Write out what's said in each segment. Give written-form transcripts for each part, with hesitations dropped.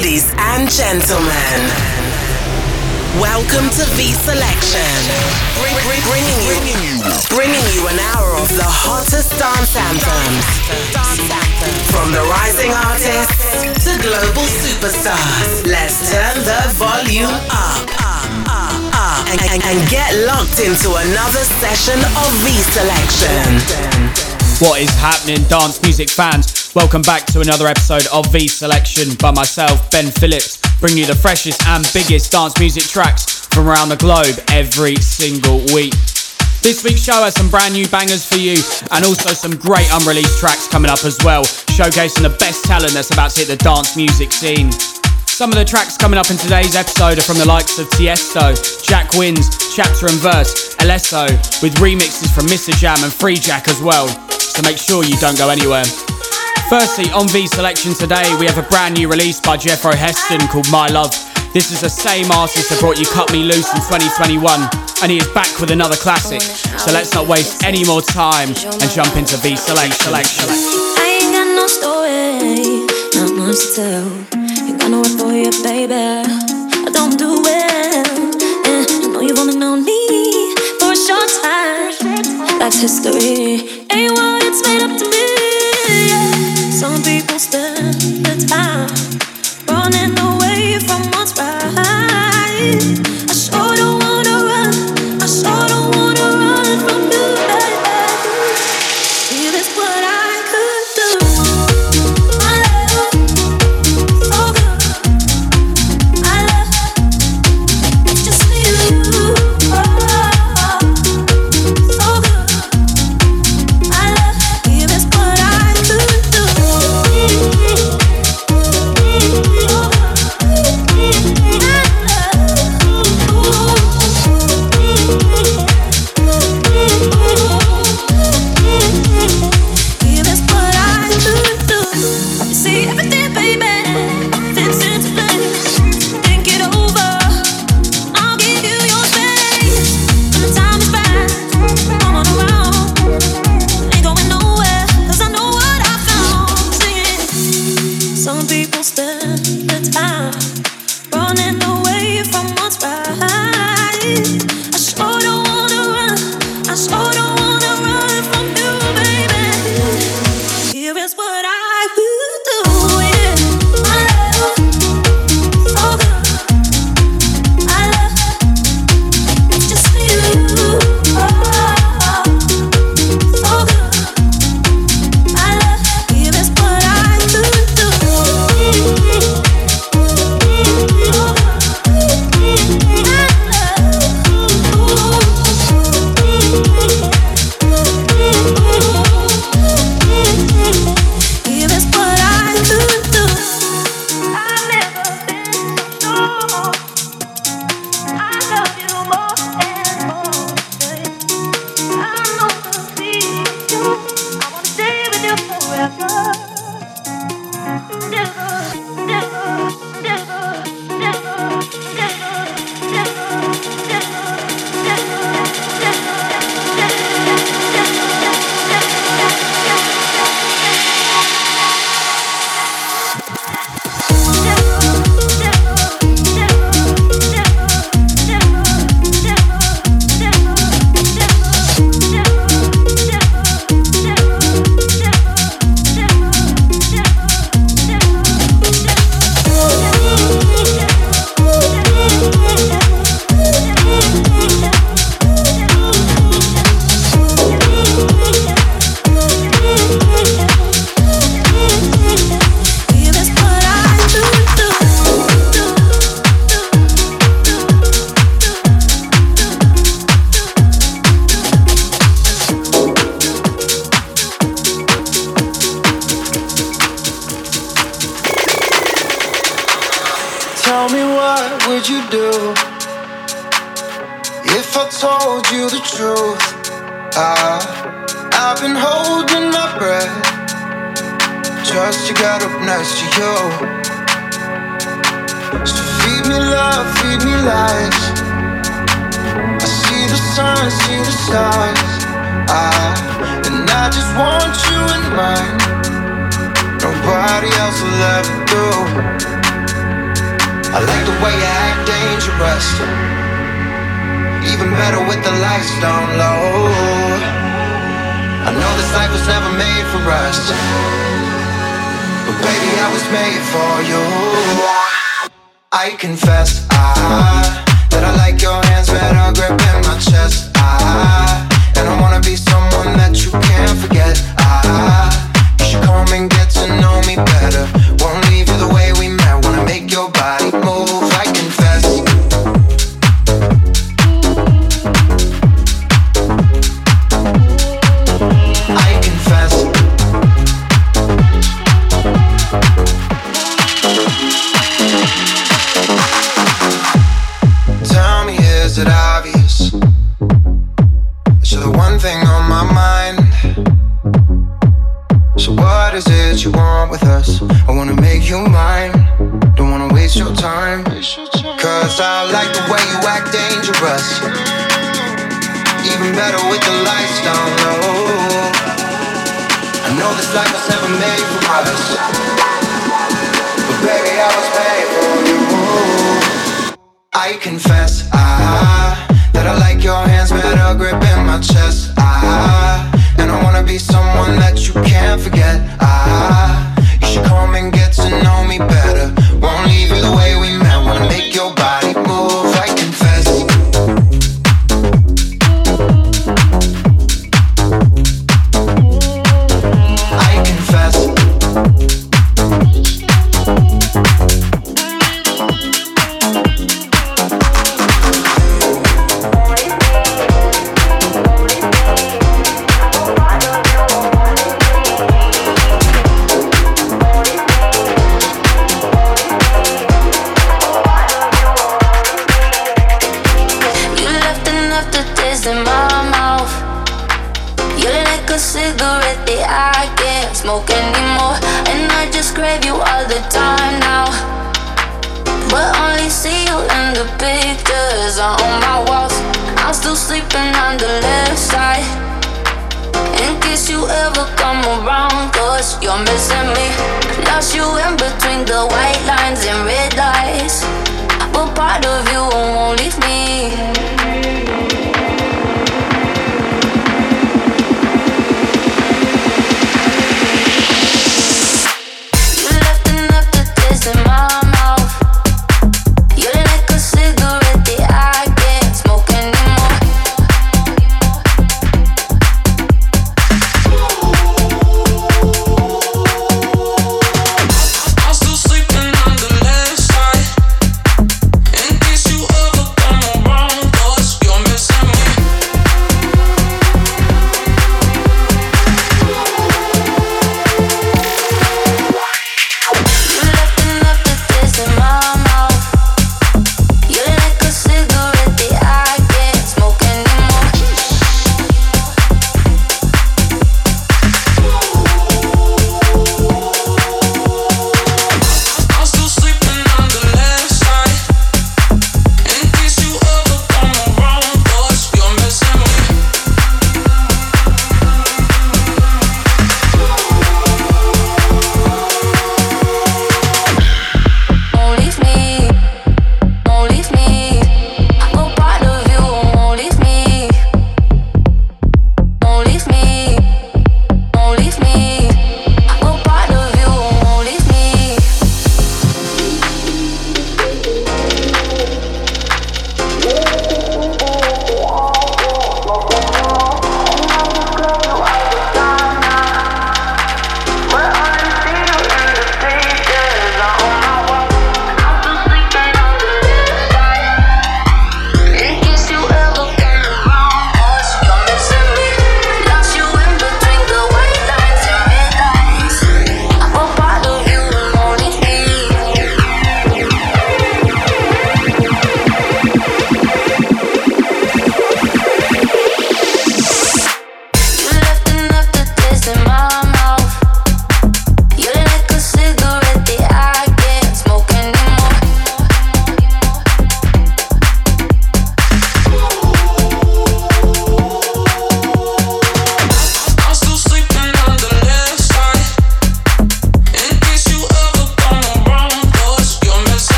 Ladies and gentlemen, welcome to V Selection, bringing you an hour of the hottest dance anthems, from the rising artists to global superstars. Let's turn the volume up and get locked into another session of V Selection. What is happening, dance music fans? Welcome back to another episode of V Selection by myself, Ben Phillips, bringing you the freshest and biggest dance music tracks from around the globe every single week. This week's show has some brand new bangers for you and also some great unreleased tracks coming up as well, showcasing the best talent that's about to hit the dance music scene. Some of the tracks coming up in today's episode are from the likes of Tiësto, Jack Wins, Chapter and Verse, Alesso, with remixes from MistaJam and Freejak as well. So make sure you don't go anywhere. Firstly, on V Selection today, we have a brand new release by Jethro Heston called My Love. This is the same artist that brought you Cut Me Loose in 2021, and he is back with another classic. So let's not waste any more time and jump into V Selection. I ain't got no story, not much to tell. You got no word for you, baby. I don't do well. I know you wanna know me for a short time. That's history. Ain't what it's made up to be. Yeah. Some people spend the time running away from what's right. I sure don't wanna run. I sure don't wanna run from you, baby. See, that's what I could do. My love, so good. My love, it's just me and you. Nobody else will ever do. I like the way you act dangerous, even better with the lights down low. I know this life was never made for us, but baby I was made for you. I confess that I like your hands better gripping my chest. And I wanna be someone that you can't forget. You should come and get to know me better. Won't leave you the way we met. Wanna make your body move, I confess. I confess. Tell me, is it obvious that you're the one thing on my mind? So what is it you want with us? I wanna make you mine. Don't wanna waste your time, cause I like the way you act dangerous, even better with the lights down low. I know this life was never made for us, but baby I was made for you. I confess that I like your hands better gripping my chest. And I wanna be someone that you can't forget. You should come and get to know me better. Won't leave you the way we met. Wanna make your body move, I confess. I confess. You're missing me. Lost you in between the white lines and red lights, but part of you won't leave me. You left enough to taste in my mouth. You're like a cigarette that I can't smoke anymore.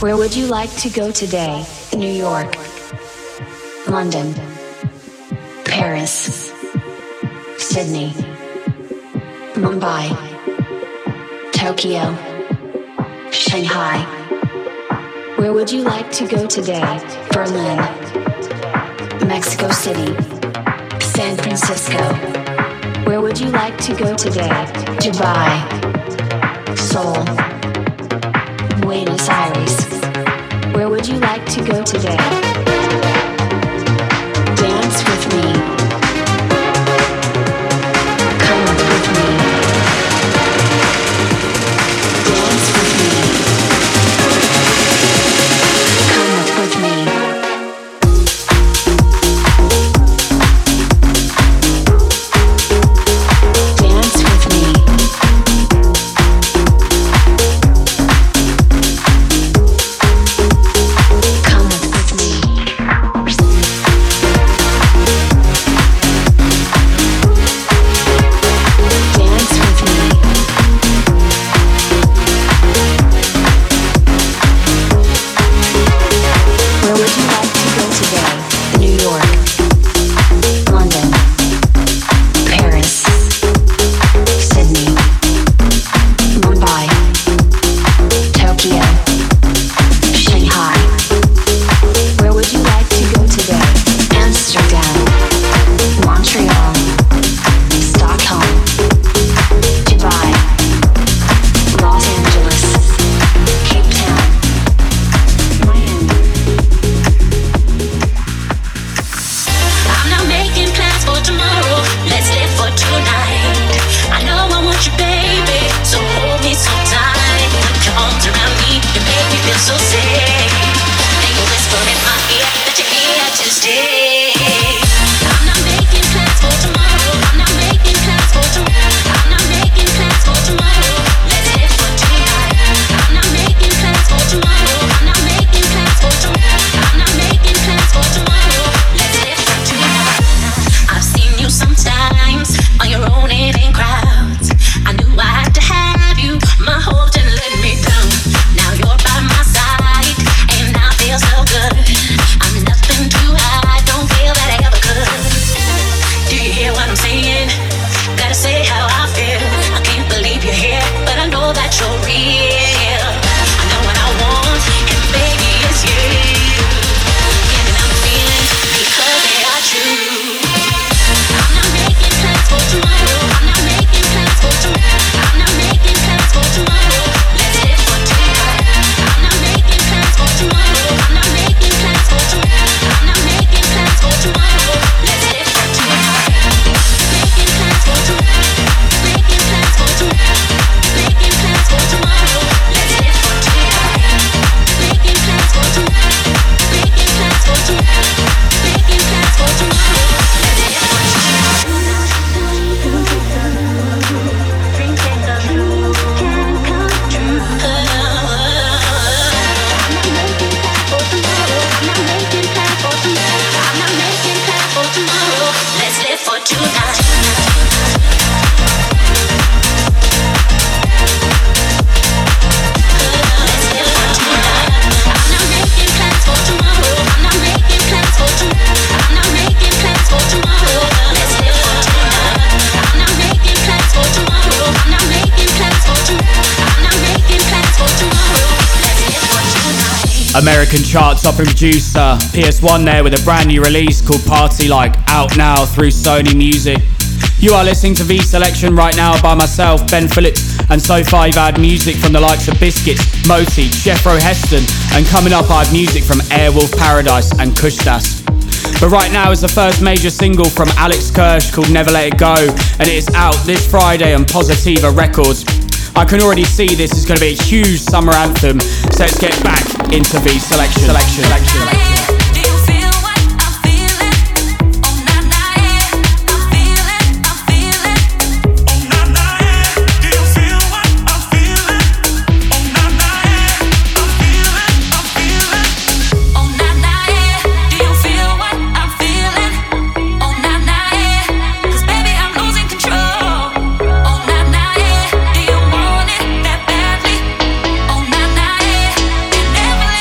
Where would you like to go today? New York, London, Paris, Sydney, Mumbai, Tokyo, Shanghai. Where would you like to go today? Berlin, Mexico City, San Francisco. Where would you like to go today? Dubai, Seoul, Buenos Aires. Where would you like to go today? Dance with me. American charts up and producer PS1 there with a brand new release called Party Like, out now through Sony Music. You are listening to V Selection right now by myself, Ben Phillips, and so far you've had music from the likes of Biscuits, Moti, Jethro Heston, and coming up I have music from Airwolf Paradise and Kusta5. But right now is the first major single from Alex Kirsch called Never Let It Go, and it is out this Friday on Positiva Records. I can already see this is going to be a huge summer anthem, so let's get back into V Selection. Do you feel what I'm feeling? Oh, na na yeah, I'm feeling. Oh, na na yeah, do you feel what I'm feeling? Oh, na na yeah, I'm feeling. Oh, na na yeah, do you feel what I'm feeling? Oh, na na yeah, 'cause baby I'm losing control. Oh, na na yeah, do you want it that badly? Oh, na na yeah, it never.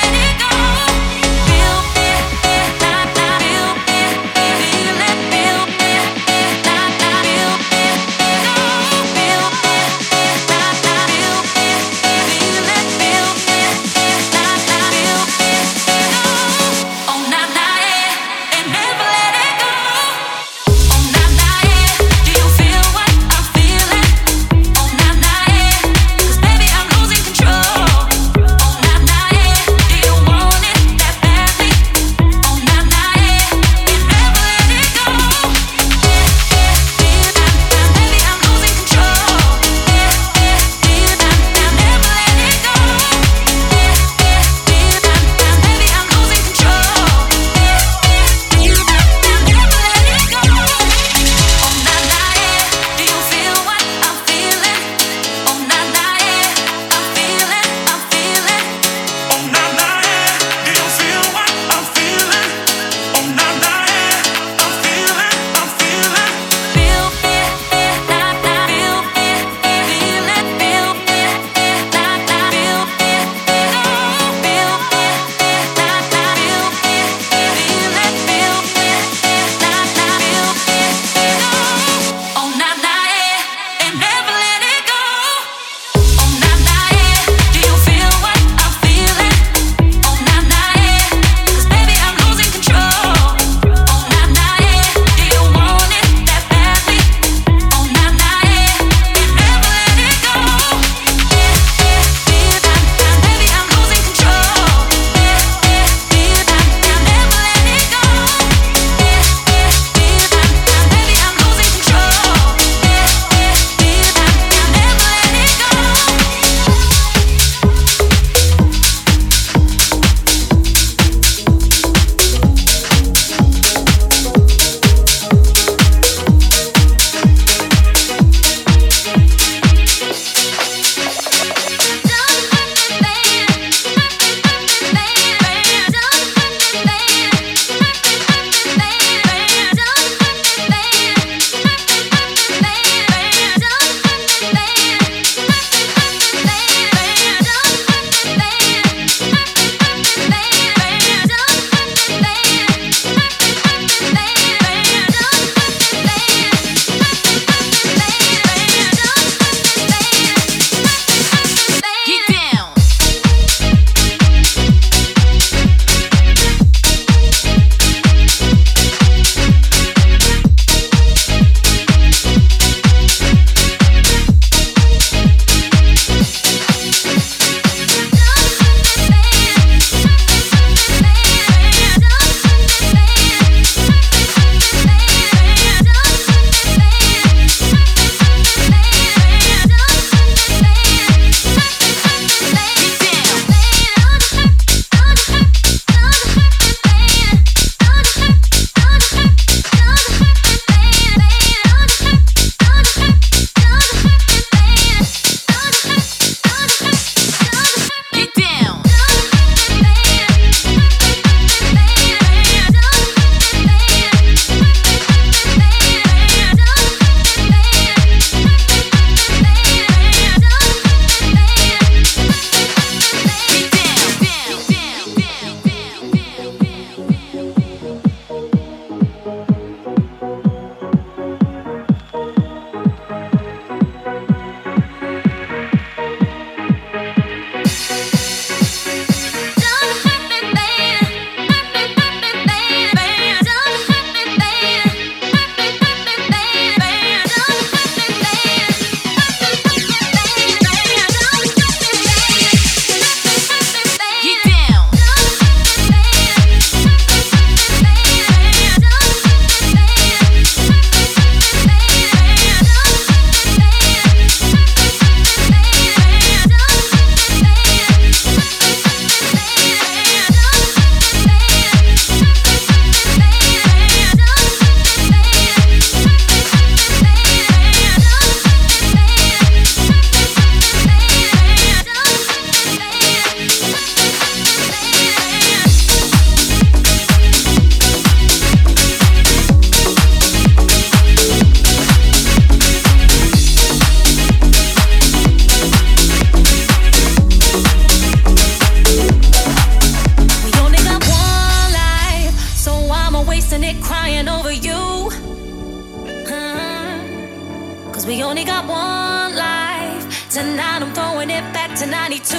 got one life. Tonight I'm throwing it back to 92.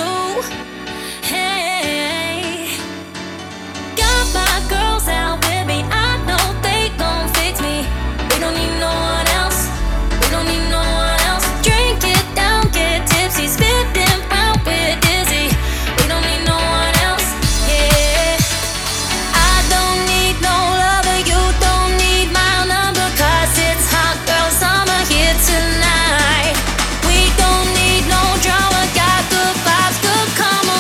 Hey, got my girls out with me. I know they gon' fix me. We don't need no one else. We don't need no one else. Drink it down, get tipsy, spittin' round, we're dizzy. We don't need no one else. Yeah, I don't need no lover. You don't need my number. 'Cause it's hot girl summer here tonight. We don't need no drama. Got good vibes, good karma.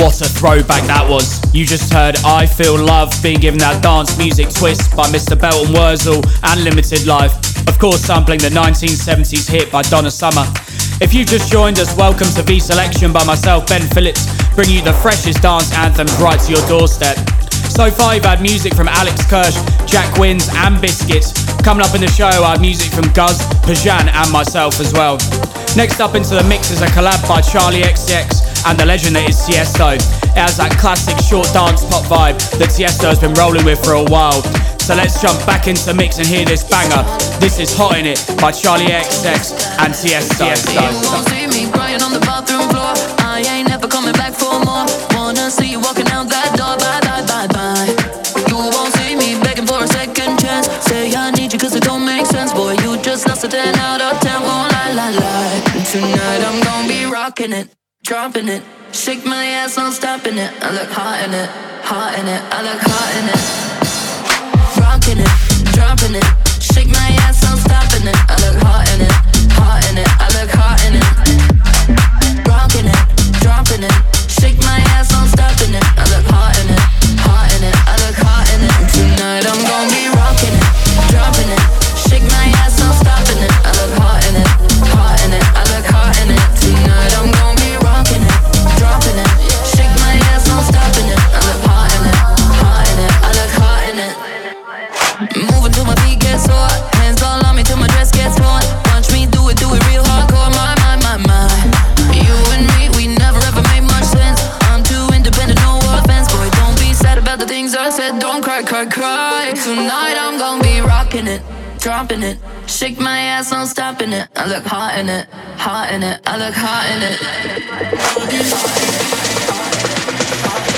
What a throwback that was. You just heard I Feel Love being given that dance music twist by Mr. Belton Wurzel and Limited Life, of course sampling the 1970s hit by Donna Summer. If you've just joined us, welcome to V Selection by myself, Ben Phillips, bringing you the freshest dance anthems right to your doorstep. So far you've had music from Alex Kirsch, Jack Wins and Biscuits. Coming up in the show I have music from Guzz, Pajaan and myself as well. Next up into the mix is a collab by Charli XCX and the legend that is Tiësto. It has that classic short dance pop vibe that Tiësto has been rolling with for a while. So let's jump back into the mix and hear this banger. This is Hot In It by Charli XCX and Tiësto. So 10 out of 10, won't lie. Tonight I'm gonna be rocking it, dropping it. Shake my ass, I'm stopping it. I look hot in it, hot in it. I look hot in it. Rocking it, dropping it. Shake my ass, I'm stopping it. I look hot in it, hot in it. I look hot in it. Rocking it, dropping it. Shake my ass, I'm stopping it. I look hot in it, hot in it. I look hot in it. Tonight I'm gonna be rocking it, dropping it. Shake my ass, I'm stopping it. I look hot in it, hot in it. I look hot in it. Tonight I'm gonna be rocking it, dropping it. Shake my ass, I'm stopping it. I look hot in it, hot in it. I look hot in it. Moving till my feet gets hot, hands all on me till my dress gets torn. Watch me do it real hardcore. My. You and me, we never ever made much sense. I'm too independent, no offense, boy. Don't be sad about the things I said. Don't cry. Tonight I'm gonna be rocking it. Dropping it, shake my ass, I'm stopping it. I look hot in it, hot in it. I look hot in it. Rocking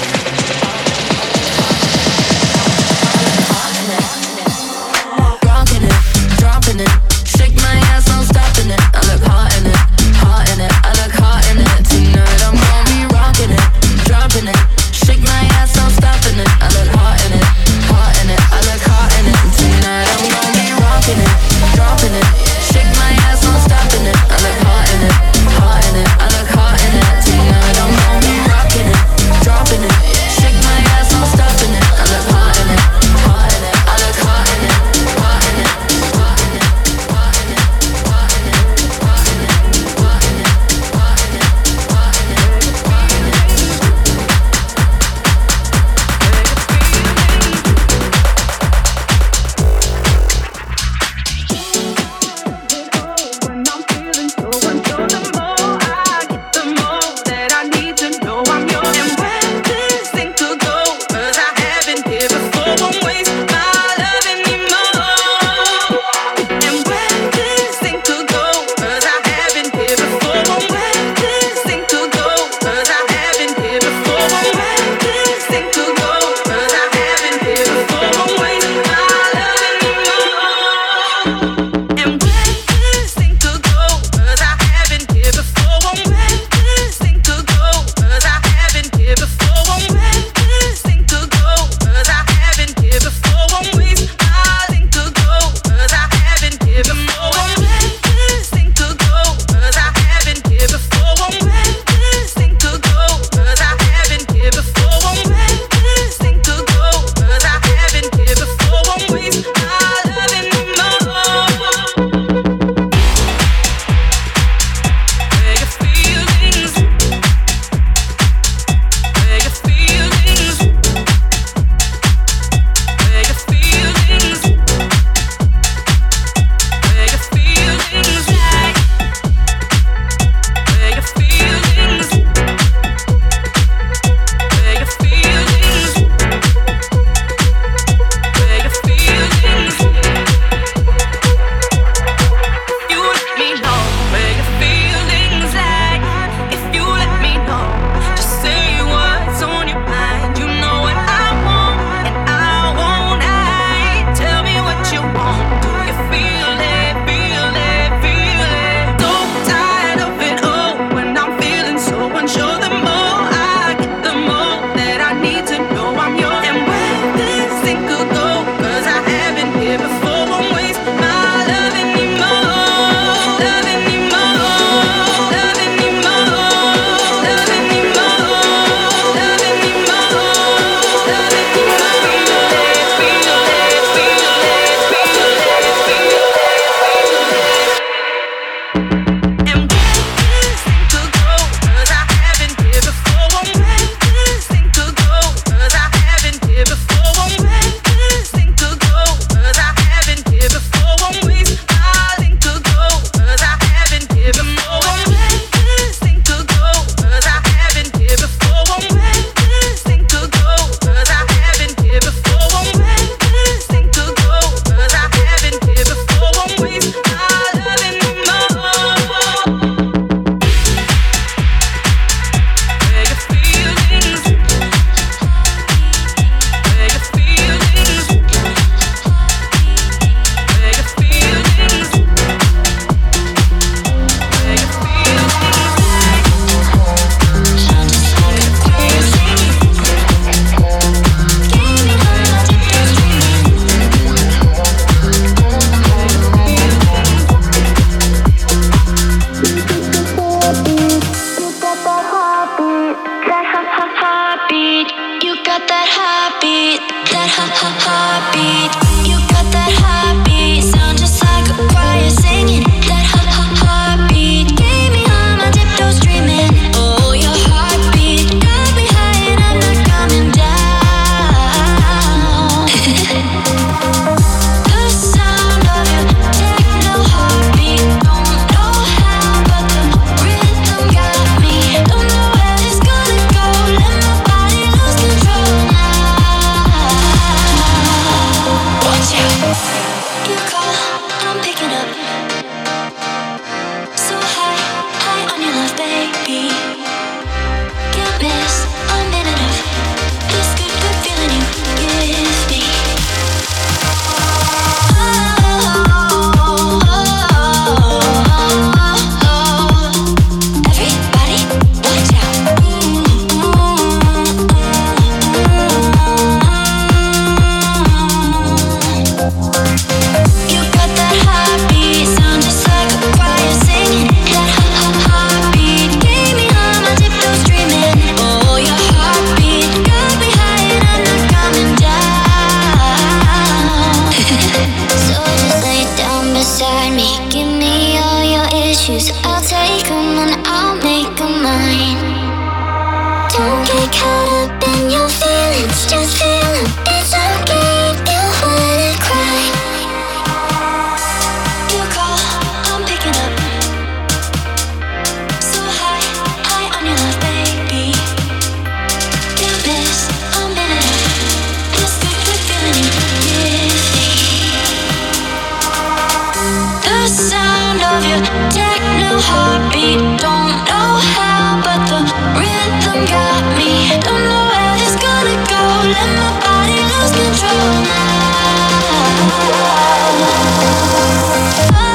it, dropping it, shake my ass, I'm stopping it. I look hot in it, hot in it. I look hot in it. Tonight I'm gonna be rocking it, dropping it, shake my ass, I'm stopping it. I look hot in it, hot in it. I look hot in it. Tonight I'm gonna dropping it, dropping it. Shake my ass, I'm stopping it. I look hot in it, hot in it. I look hot in it. Tonight I'm gonna be rocking. got that heartbeat, that heartbeat. You got that heartbeat, sound just like a choir singing. That heartbeat gave me all my tiptoes dreaming. Oh, your heartbeat got me high and I'm not coming down. The sound of your techno heartbeat. Don't know how, but the rhythm got me. Don't know where it's gonna go. Let my body lose control now. Watch out. You call, I'm picking up. So high, high on your love, baby. Can't miss a minute of this good, good feeling you give me. Everybody, watch out. You got that heartbeat, sound just like a choir singing. That heartbeat gave me all my tiptoes dreaming. Oh, your heartbeat got me high and I'm not coming down. So just lay down beside me. Give me all your issues. I'll take 'em and I'll make 'em mine. Don't get caught up in your feelings, just feel 'em. It's okay if you wanna cry. You call, I'm picking up. So high, high on your love, baby. Can't miss a minute of this good, good feeling you give me. The sound of your techno heartbeat. Don't know how, but the rhythm got me. Don't know where this gonna go. Let my body lose control now. Everybody, watch out.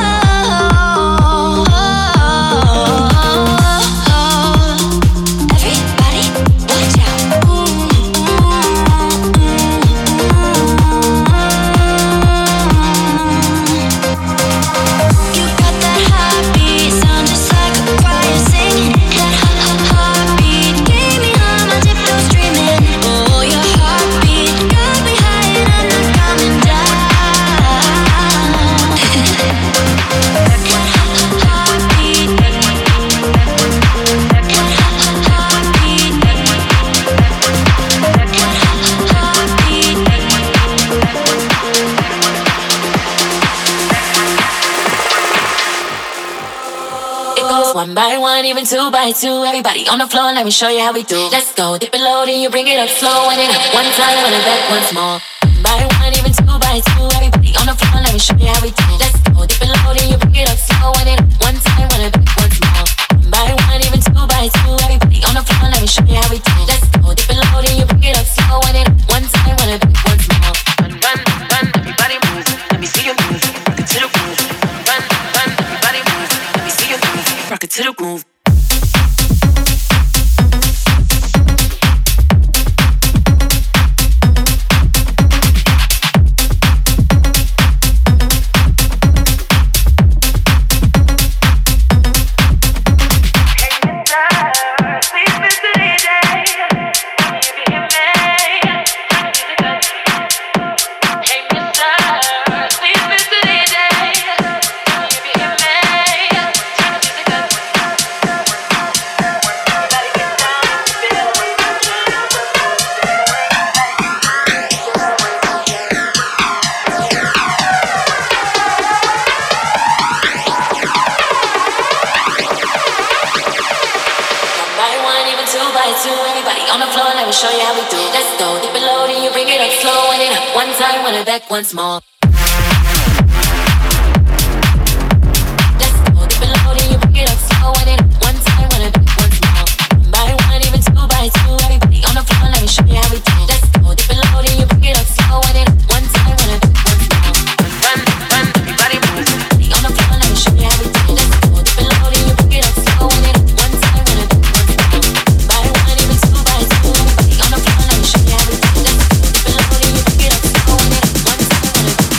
You got that heartbeat, sound just like a choir singing. That heartbeat gave me all my tiptoes dreaming. Oh, your heartbeat got me high and I'm not coming down. It goes one by one, even two by two. Everybody on the floor, let me show you how we do. Let's go, dip it low, then you bring it up slow. And it up one time, and it back once more. One by one, even two by two. Everybody on the floor, let me show you how we do. Let's go, dip it low, then you bring it up slow. And it up one time, and it back once more. One by one, even two by two. Everybody on the floor, let me show you how we do. Let's go, dip it low, then you bring it up slow. And it up one time, and it back once more. Run, run, run, everybody move. Let me see you move. Rock it to the groove. Run, run, everybody move. Let me see you move. Rock it to the groove. One, even two by two, everybody on the floor, let me show you how we do. Let's go, dip it low, then you bring it up slow. And it up one time, run it back once more. Let's go, dip it low, then you bring it up slow. And it up one time, run it back once more. One by one, even two by two, everybody on the floor, let me show you how we do. Let's go, dip it low, then you bring it up slow. And it up one time, run it back once more. Run, run, everybody move. Everybody on the floor, let me show you how we do. Let's go, dip it low, then you bring it up slow. And it up one time, run it back. Everybody on the floor, let me show you how we do. Let's go, dip it low, then you bring it up slow. And it up one time, run it back.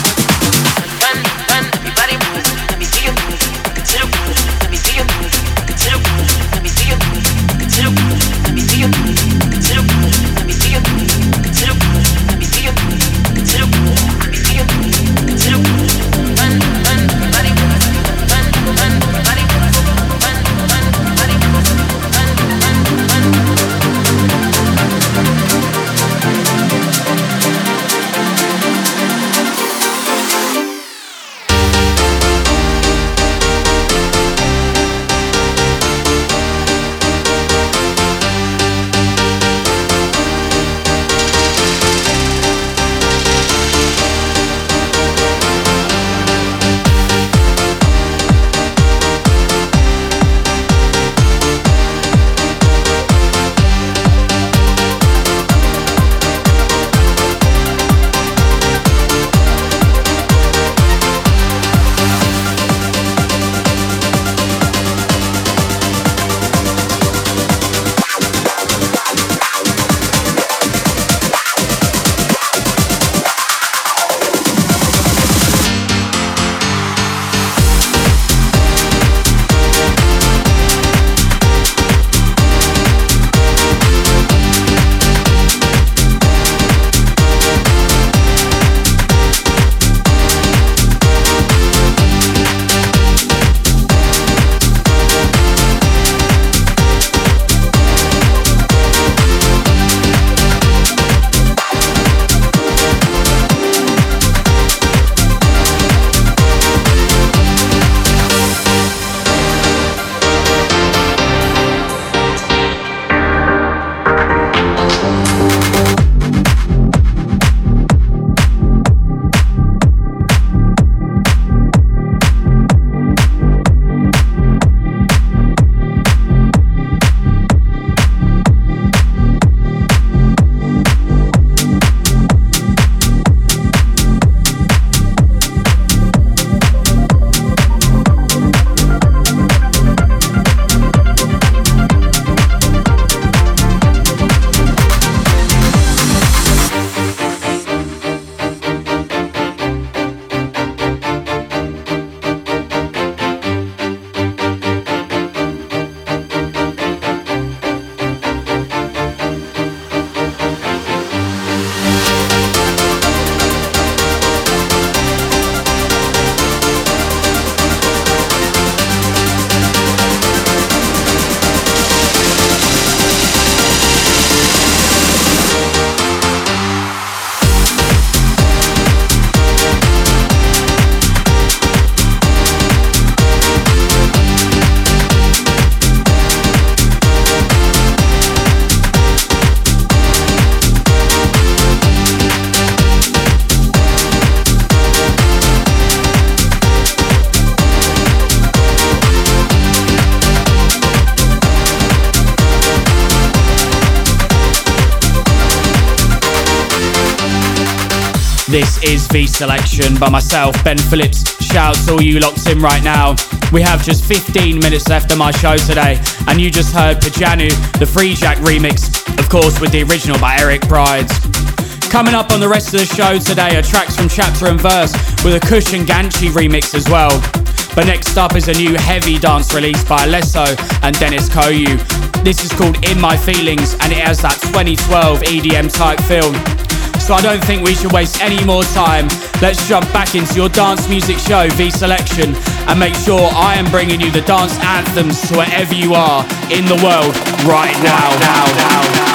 This is V Selection by myself, Ben Phillips. Shouts all you locked in right now. We have just 15 minutes left of my show today, and you just heard Pajaan, the Freejak remix, of course with the original by Eric Prydz. Coming up on the rest of the show today are tracks from Chapter and Verse with a Kush and Gancci remix as well. But next up is a new heavy dance release by Alesso and Dennis Koyu. This is called In My Feelings, and it has that 2012 EDM type feel. So I don't think we should waste any more time. Let's jump back into your dance music show, V Selection, and make sure I am bringing you the dance anthems to wherever you are in the world right now. Feeling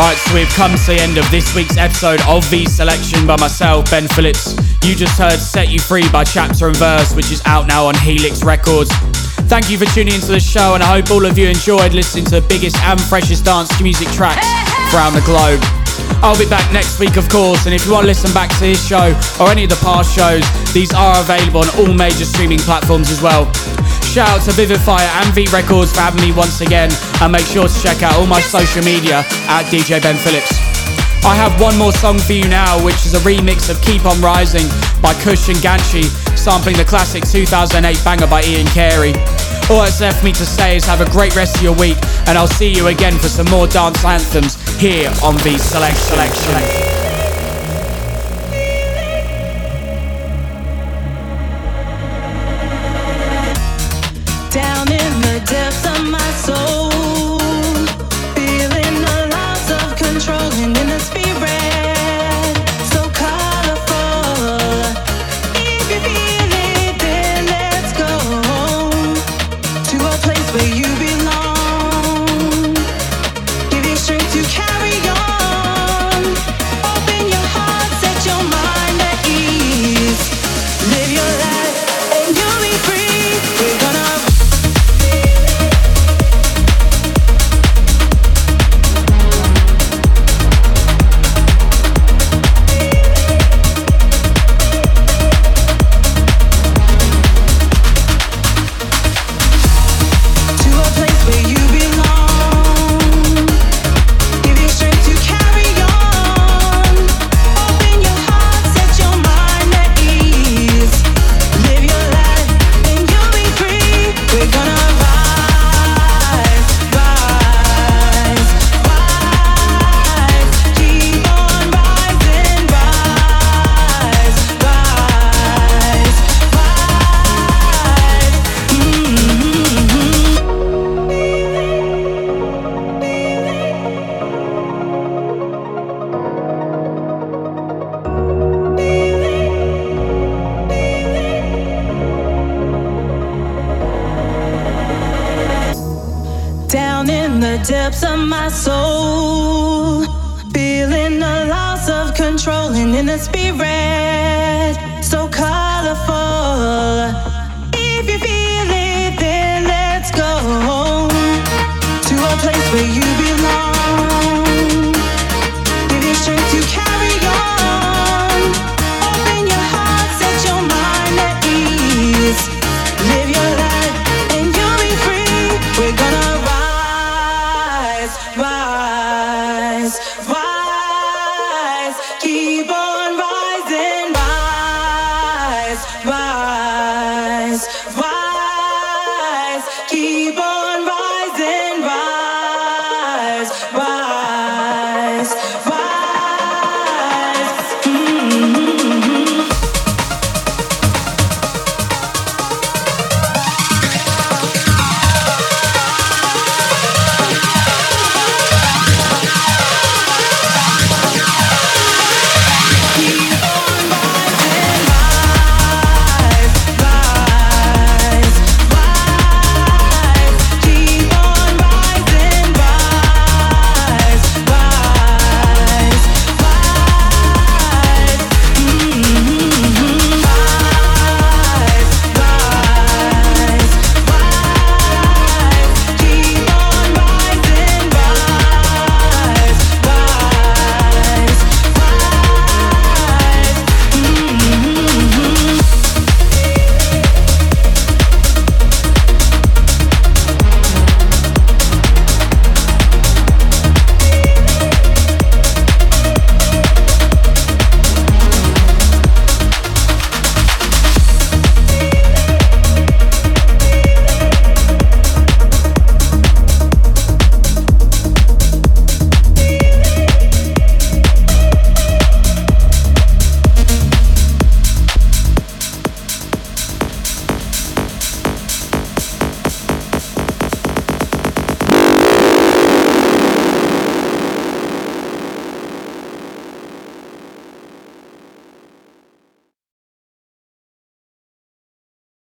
Right, so we've come to the end of this week's episode of V Selection by myself, Ben Phillips. You just heard Set You Free by Chapter and Verse, which is out now on Helix Records. Thank you for tuning into the show, and I hope all of you enjoyed listening to the biggest and freshest dance music tracks around the globe. I'll be back next week, of course, and if you want to listen back to this show or any of the past shows, these are available on all major streaming platforms as well. Shout out to Vivify and V Records for having me once again, and make sure to check out all my social media at DJ Ben Phillips. I have one more song for you now, which is a remix of Keep On Rising by Kush and Gancci, sampling the classic 2008 banger by Ian Carey. All that's left for me to say is have a great rest of your week, and I'll see you again for some more dance anthems here on V Selection. Spirit so calm.